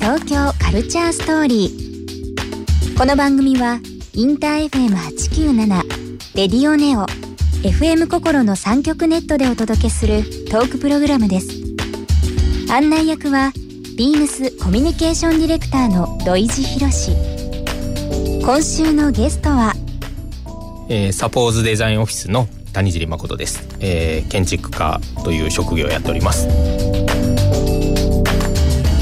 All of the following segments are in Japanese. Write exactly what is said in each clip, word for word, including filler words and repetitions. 東京カルチャーストーリー。この番組はインター エフエムはちきゅうなな レディオネオ エフエム 心のさん局ネットでお届けするトークプログラムです。案内役は ビームス コミュニケーションディレクターの土井博志。今週のゲストは、えー、サポーズデザインオフィスの谷尻誠です。えー、建築家という職業をやっております。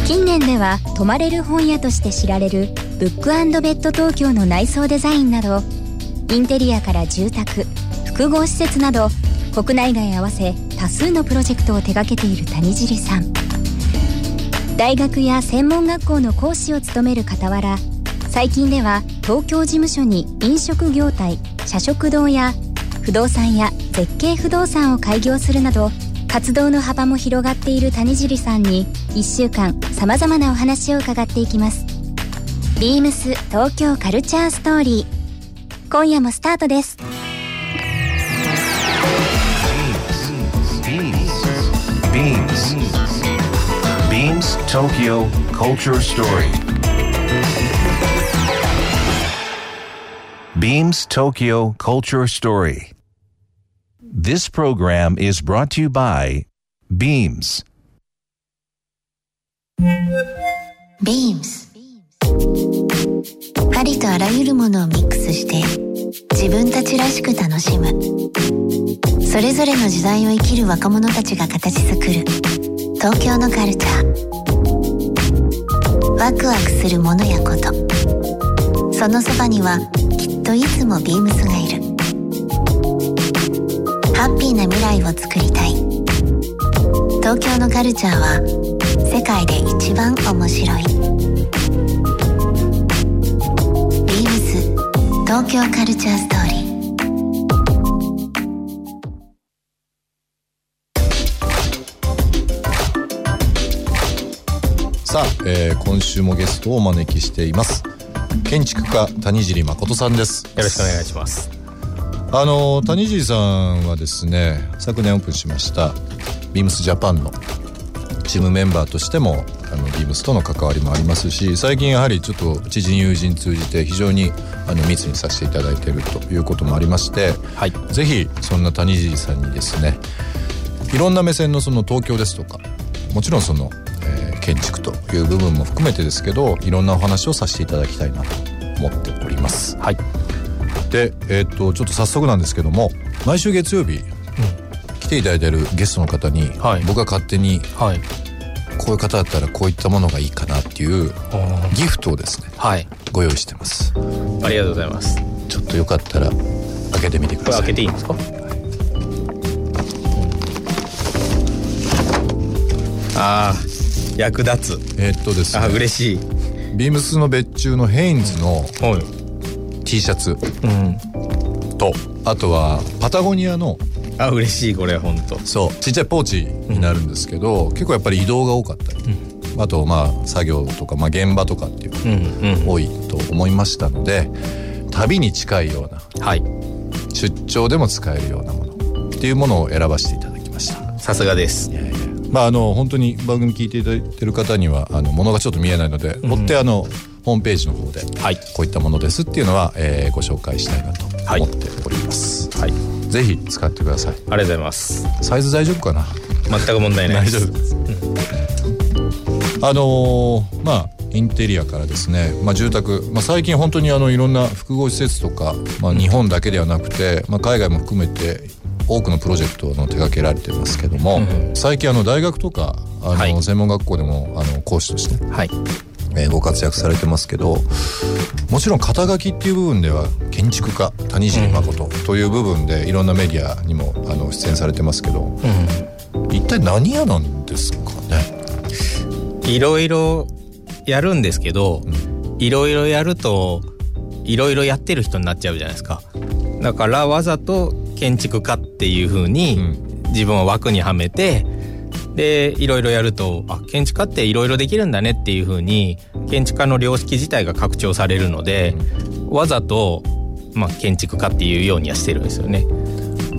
近年では泊まれる本屋として知られるブック&ベッド東京の内装デザインなど、インテリアから住宅、複合施設など国内外合わせ多数のプロジェクトを手掛けている谷尻さん。大学や専門学校の講師を務める傍ら、最近では東京事務所に飲食業態、社食堂や不動産や絶景不動産を開業するなど、活動の幅も広がっている谷尻さんにいっしゅうかんさまざまなお話を伺っていきます。ビームス東京カルチャーストーリー、今夜もスタートです。ビームス ビームス Tokyo Culture Story。 ビームス Tokyo Culture Story。This program is brought to you by ビームス ビームス。 ありとあらゆるものをミックスして自分たちらしく楽しむ、それぞれの時代を生きる若者たちが形作る東京のカルチャー。ワクワクするものやこと、そのそばにはきっといつも ビームス がいる。ハッピーな未来を作りたい。東京のカルチャーは世界で一番面白い。 ビームス 東京カルチャーストーリー。さあ、えー、今週もゲストをお招きしています。建築家谷尻誠さんです。よろしくお願いします。あの谷尻さんはですね、昨年オープンしました ビームス ジャパン のチームメンバーとしてもあの ビームス との関わりもありますし、最近やはりちょっと知人友人通じて非常にあの密にさせていただいているということもありまして、はい、ぜひそんな谷尻さんにですね、いろんな目線のその東京ですとか、もちろんその、えー、建築という部分も含めてですけど、いろんなお話をさせていただきたいなと思っております。はい。で、えー、っとちょっと早速なんですけども、毎週月曜日、うん、来ていただいているゲストの方に、はい、僕が勝手に、はい、こういう方だったらこういったものがいいかなっていうギフトをですね、はい、ご用意してます。ありがとうございます。ちょっとよかったら開けてみてください。これ開けていいんですか？はい、あー、役立つ。えー、っとですね、あ、嬉しい。ビームスの別注のヘインズの、うん、はい、T シャツ、うん、とあとはパタゴニアの、あ、嬉しい。これ本当そうちっちゃいポーチになるんですけど、うん、結構やっぱり移動が多かったり、うん、あとまあ作業とか、まあ、現場とかっていうのが多いと思いましたので、うんうん、旅に近いような、はい、出張でも使えるようなものっていうものを選ばせていただきました。さすがです。いやいや、まあ、あの本当に番組聞いていただいてる方にはあの物がちょっと見えないので、追ってあの、うん、ホームページの方で、はい、こういったものですっていうのは、えー、ご紹介したいなと思っております。はいはい、ぜひ使ってください。ありがとうございます。サイズ大丈夫かな？全く問題ないです。大丈夫です。あのー、まあインテリアからですね、まあ、住宅、まあ、最近本当にあのいろんな複合施設とか、まあ、日本だけではなくて、まあ、海外も含めて多くのプロジェクトの手掛けられてますけども、うん、最近あの大学とかあの、はい、専門学校でもあの講師として、はい、えー、ご活躍されてますけど、もちろん肩書きっていう部分では建築家谷尻誠という部分でいろんなメディアにもあの出演されてますけど、うん、一体何屋なんですかね？いろいろやるんですけど、うん、いろいろやるといろいろやってる人になっちゃうじゃないですか。だからわざと建築家っていう風に自分を枠にはめて、うん、でいろいろやると、あ、建築家っていろいろできるんだねっていう風に建築家の良識自体が拡張されるので、わざと、まあ、建築家っていうようにはしてるんですよね。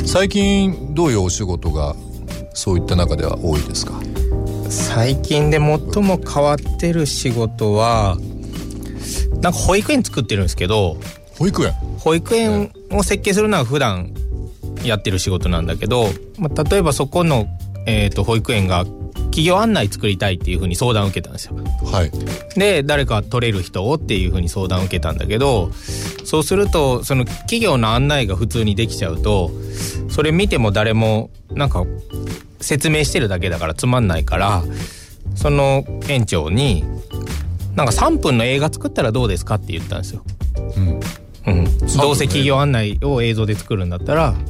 最近どういうお仕事がそういった中では多いですか？最近で最も変わってる仕事はなんか保育園作ってるんですけど、保育園保育園を設計するのは普段やってる仕事なんだけど、まあ、例えばそこの、えーと、保育園が企業案内作りたいっていう風に相談を受けたんですよ、はい、で誰か取れる人をっていう風に相談を受けたんだけど、そうするとその企業の案内が普通にできちゃうとそれ見ても誰もなんか説明してるだけだからつまんないから、その園長になんかさんぷんの映画作ったらどうですかって言ったんですよ、うんうん、どうせ企業案内を映像で作るんだったら、はい、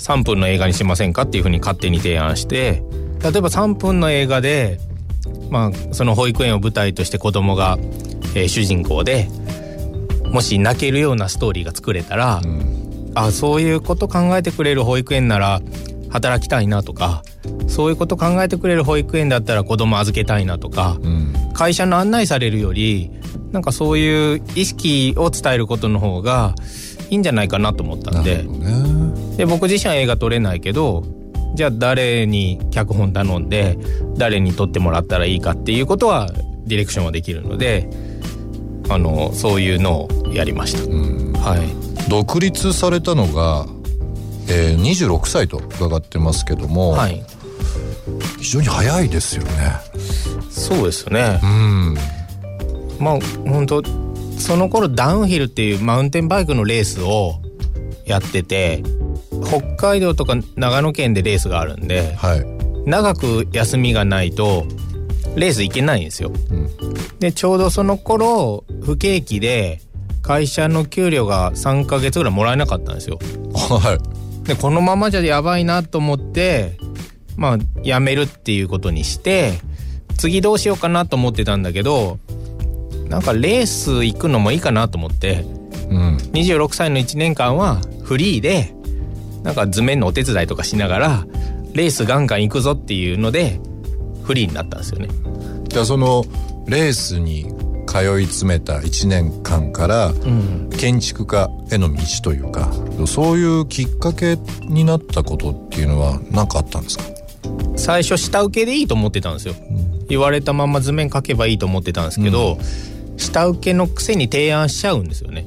さんぷんの映画にしませんかっていう風に勝手に提案して、例えばさんぷんの映画で、まあ、その保育園を舞台として子供が、えー、主人公でもし泣けるようなストーリーが作れたら、うん、あそういうこと考えてくれる保育園なら働きたいなとか、そういうこと考えてくれる保育園だったら子供預けたいなとか、うん、会社の案内されるよりなんかそういう意識を伝えることの方がいいんじゃないかなと思ったんで、ね、で僕自身は映画撮れないけど、じゃあ誰に脚本頼んで誰に撮ってもらったらいいかっていうことはディレクションはできるので、あのそういうのをやりました、うんはい、独立されたのが、えー、にじゅうろくさいと伺ってますけども、はい、非常に早いですよね。そうですね、うん、まあ本当その頃ダウンヒルっていうマウンテンバイクのレースをやってて、北海道とか長野県でレースがあるんで、はい、長く休みがないとレース行けないんですよ、うん、でちょうどその頃不景気で会社の給料がさんかげつぐらいもらえなかったんですよ、はい、でこのままじゃやばいなと思ってまあ辞めるっていうことにして、次どうしようかなと思ってたんだけど、なんかレース行くのもいいかなと思って、うん、にじゅうろくさいのいちねんかんはフリーでなんか図面のお手伝いとかしながらレースガンガン行くぞっていうのでフリーになったんですよね。じゃあそのレースに通い詰めたいちねんかんから建築家への道というか、うん、そういうきっかけになったことっていうのは何かあったんですか？最初下請けでいいと思ってたんですよ、うん、言われたまま図面描けばいいと思ってたんですけど、うん、下請けのくせに提案しちゃうんですよね、う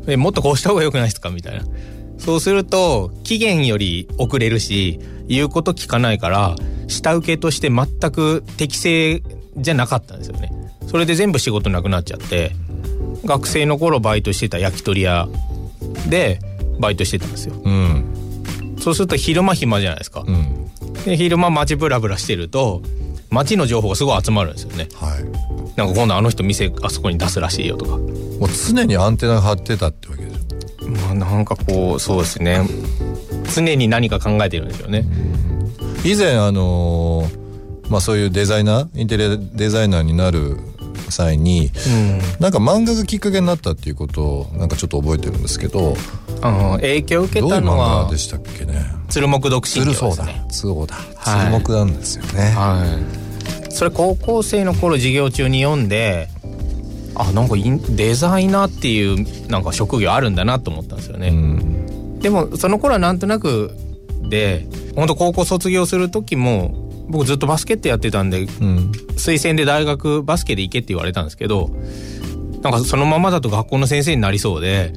ん、でもっとこうした方が良くないですかみたいな。そうすると期限より遅れるし言うこと聞かないから、下請けとして全く適正じゃなかったんですよね。それで全部仕事なくなっちゃって、学生の頃バイトしてた焼き鳥屋でバイトしてたんですよ、うん、そうすると昼間暇じゃないですか、うん、で昼間街ブラブラしてると街の情報がすごい集まるんですよね、はい、なんか今度あの人店あそこに出すらしいよとか、もう常にアンテナ張ってたってわけですよ。まあ、なんかこうそうですね、常に何か考えてるんですよね。以前あの、まあ、そういうデザイナーインテリアデザイナーになる際に、うん、なんか漫画がきっかけになったっていうことをなんかちょっと覚えてるんですけど、あ影響を受けたのはどういう漫画でしたっけね。鶴木読心経ですね。そうだそうだ、はい、鶴木なんですよね、はい、それ高校生の頃授業中に読んで、あなんかデザイナーっていうなんか職業あるんだなと思ったんですよね、うん、でもその頃はなんとなくで、本当高校卒業する時も僕ずっとバスケットやってたんで、うん、推薦で大学バスケで行けって言われたんですけど、なんかそのままだと学校の先生になりそうで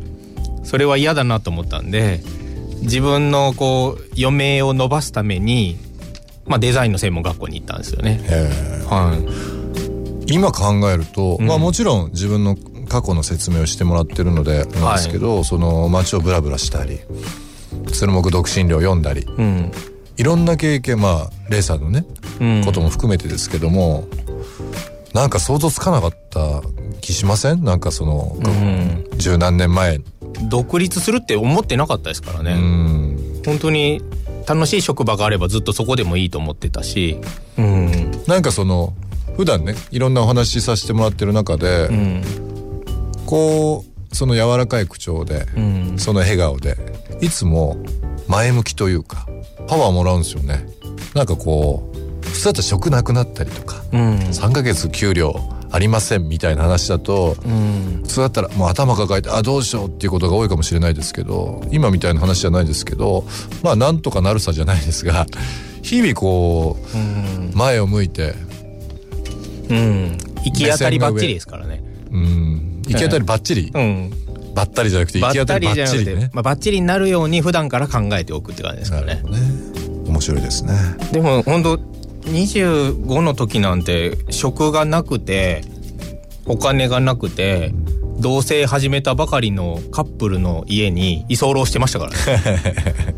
それは嫌だなと思ったんで、自分のこう余命を伸ばすために、まあ、デザインの専門学校に行ったんですよね。へー、はい、今考えると、うんまあ、もちろん自分の過去の説明をしてもらってるのでなんですけど、はい、その街をブラブラしたり鶴木読心経を読んだり、うん、いろんな経験、まあレーサーのね、うん、ことも含めてですけども、なんか想像つかなかった気しません？なんかその、うん、十何年前独立するって思ってなかったですからね、うん、本当に楽しい職場があればずっとそこでもいいと思ってたし、うん、なんかその普段ねいろんなお話しさせてもらってる中で、うん、こうその柔らかい口調で、うん、その笑顔でいつも前向きというかパワーもらうんですよね。なんかこう普通だったら食なくなったりとか、うん、さんかげつ給料ありませんみたいな話だと、うん、普通だったらもう頭抱えてあどうしようっていうことが多いかもしれないですけど、今みたいな話じゃないですけど、まあなんとかなるさじゃないですが日々こう、うん、前を向いて、うん、行き当たりばっちりですからね、うん、行き当たりばっちり、うん、ばったりじゃなくて行き当たりばっちりね、まあ、ばっちりになるように普段から考えておくって感じですからね。面白いですね。でも本当にじゅうごの時なんて職がなくてお金がなくて同棲始めたばかりのカップルの家に居候してましたからね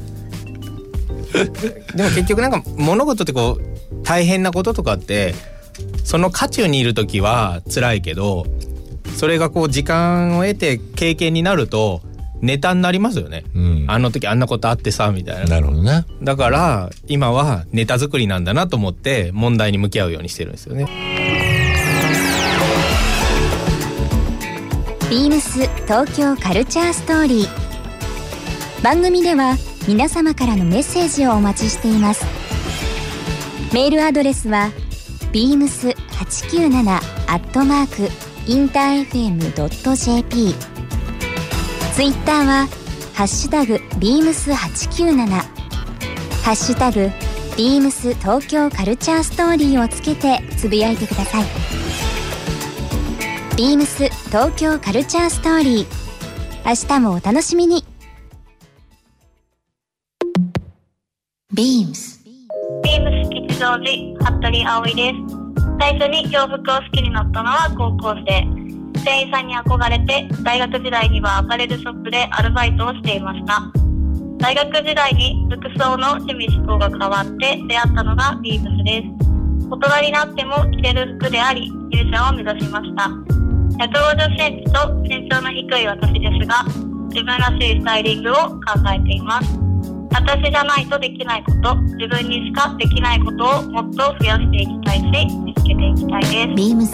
でも結局なんか物事ってこう大変なこととかってその渦中にいる時は辛いけど、それがこう時間を得て経験になるとネタになりますよね、うん、あの時あんなことあってさみたいな。なるほどね。だから今はネタ作りなんだなと思って問題に向き合うようにしてるんですよね。ビームス東京カルチャーストーリー、番組では皆様からのメッセージをお待ちしています。メールアドレスは ビームスはちきゅうなな アットマーク インターエフエム ドット ジェーピー、 ツイッターはハッシュタグ ビームスはちきゅうなな ハッシュタグ ビームス 東京カルチャーストーリーをつけてつぶやいてください。 ビームス 東京カルチャーストーリー、明日もお楽しみに。ビームス ビームス吉祥寺服部葵です。最初に洋服を好きになったのは高校生。店員さんに憧れて大学時代にはアパレルショップでアルバイトをしていました。大学時代に服装の趣味思考が変わって出会ったのが ビームス です。大人になっても着れる服であり入社を目指しました。ひゃくごじゅっセンチと身長の低い私ですが、自分らしいスタイリングを考えています。私じゃないとできないこと、自分にしかできないことをもっと増やしていきたいし、見つけていきたいです。 ビームス